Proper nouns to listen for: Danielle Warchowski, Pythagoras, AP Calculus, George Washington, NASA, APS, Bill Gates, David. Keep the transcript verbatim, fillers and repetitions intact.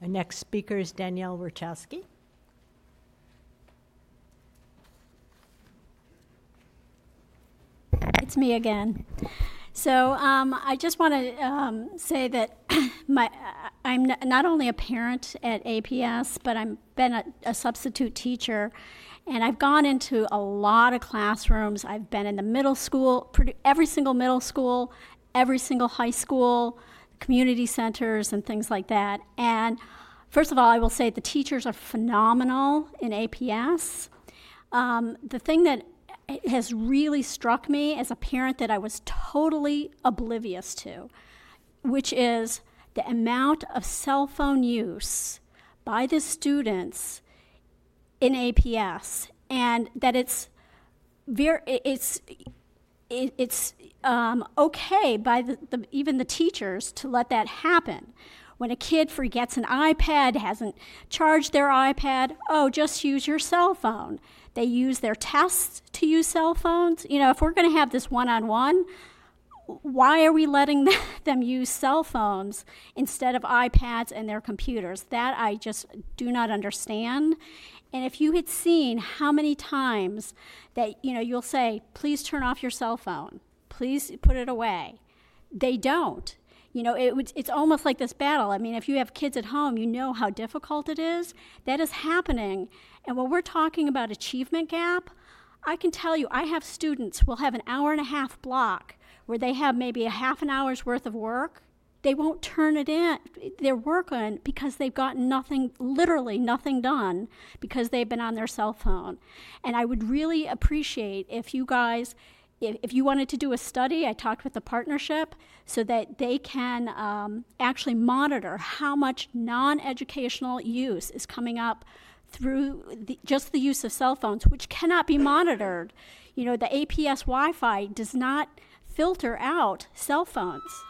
Our next speaker is Danielle Warchowski. It's me again. So um, I just want to um, say that my, I'm not only a parent at A P S, but I've been a, a substitute teacher, and I've gone into a lot of classrooms. I've been in the middle school, every single middle school, every single high school, community centers, and things like that. And first of all, I will say the teachers are phenomenal in A P S. Um, the thing that it has really struck me as a parent that I was totally oblivious to, which is the amount of cell phone use by the students in A P S, and that it's very it's it, it's um, okay by the, the even the teachers to let that happen. When a kid forgets an iPad, hasn't charged their iPad, oh, just use your cell phone. They use their tests to use cell phones. You know, if we're going to have this one-on-one, why are we letting them use cell phones instead of iPads and their computers? That I just do not understand. And if you had seen how many times that, you know, you'll say, please turn off your cell phone. Please put it away. They don't. You know, it, it's almost like this battle. I mean, if you have kids at home, you know how difficult it is. That is happening. And when we're talking about achievement gap, I can tell you, I have students will have an hour and a half block where they have maybe a half an hour's worth of work. They won't turn it in, their work in, because they've gotten nothing, literally nothing done, because they've been on their cell phone. And I would really appreciate if you guys, if you wanted to do a study, I talked with the partnership so that they can um, actually monitor how much non-educational use is coming up through the, just the use of cell phones, which cannot be monitored. You know, the A P S Wi-Fi does not filter out cell phones.